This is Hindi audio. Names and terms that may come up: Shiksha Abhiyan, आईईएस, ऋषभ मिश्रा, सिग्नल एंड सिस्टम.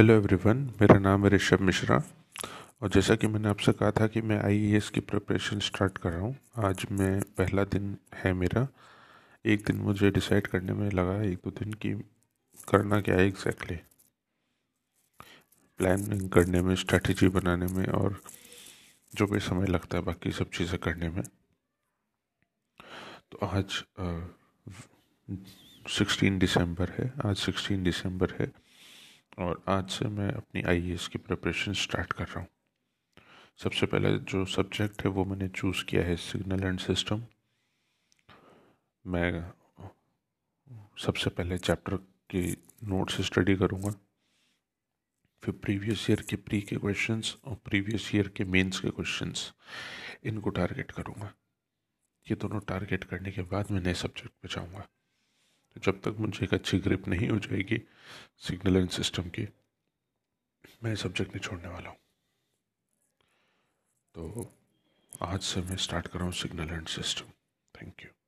हेलो एवरीवन, मेरा नाम है ऋषभ मिश्रा और जैसा कि मैंने आपसे कहा था कि मैं आईईएस की प्रिपरेशन स्टार्ट कर रहा हूँ। आज मैं पहला दिन है मेरा। एक दिन मुझे डिसाइड करने में लगा एक दो दिन कि करना क्या है एग्जैक्टली, प्लानिंग करने में, स्ट्रैटेजी बनाने में और जो भी समय लगता है बाकी सब चीज़ें करने में। तो आज 16 दिसंबर है, और आज से मैं अपनी आईईएस की प्रिपरेशन स्टार्ट कर रहा हूँ। सबसे पहले जो सब्जेक्ट है वो मैंने चूज़ किया है सिग्नल एंड सिस्टम। मैं सबसे पहले चैप्टर के नोट्स स्टडी करूँगा, फिर प्रीवियस ईयर के प्री के क्वेश्चंस और प्रीवियस ईयर के मेंस के क्वेश्चंस, इनको टारगेट करूँगा। ये दोनों टारगेट करने के बाद मैं नए सब्जेक्ट पे जाऊँगा। तो जब तक मुझे एक अच्छी ग्रिप नहीं हो जाएगी सिग्नल एंड सिस्टम की, मैं सब्जेक्ट नहीं छोड़ने वाला हूँ। तो आज से मैं स्टार्ट कर रहा हूँ सिग्नल एंड सिस्टम। Thank you.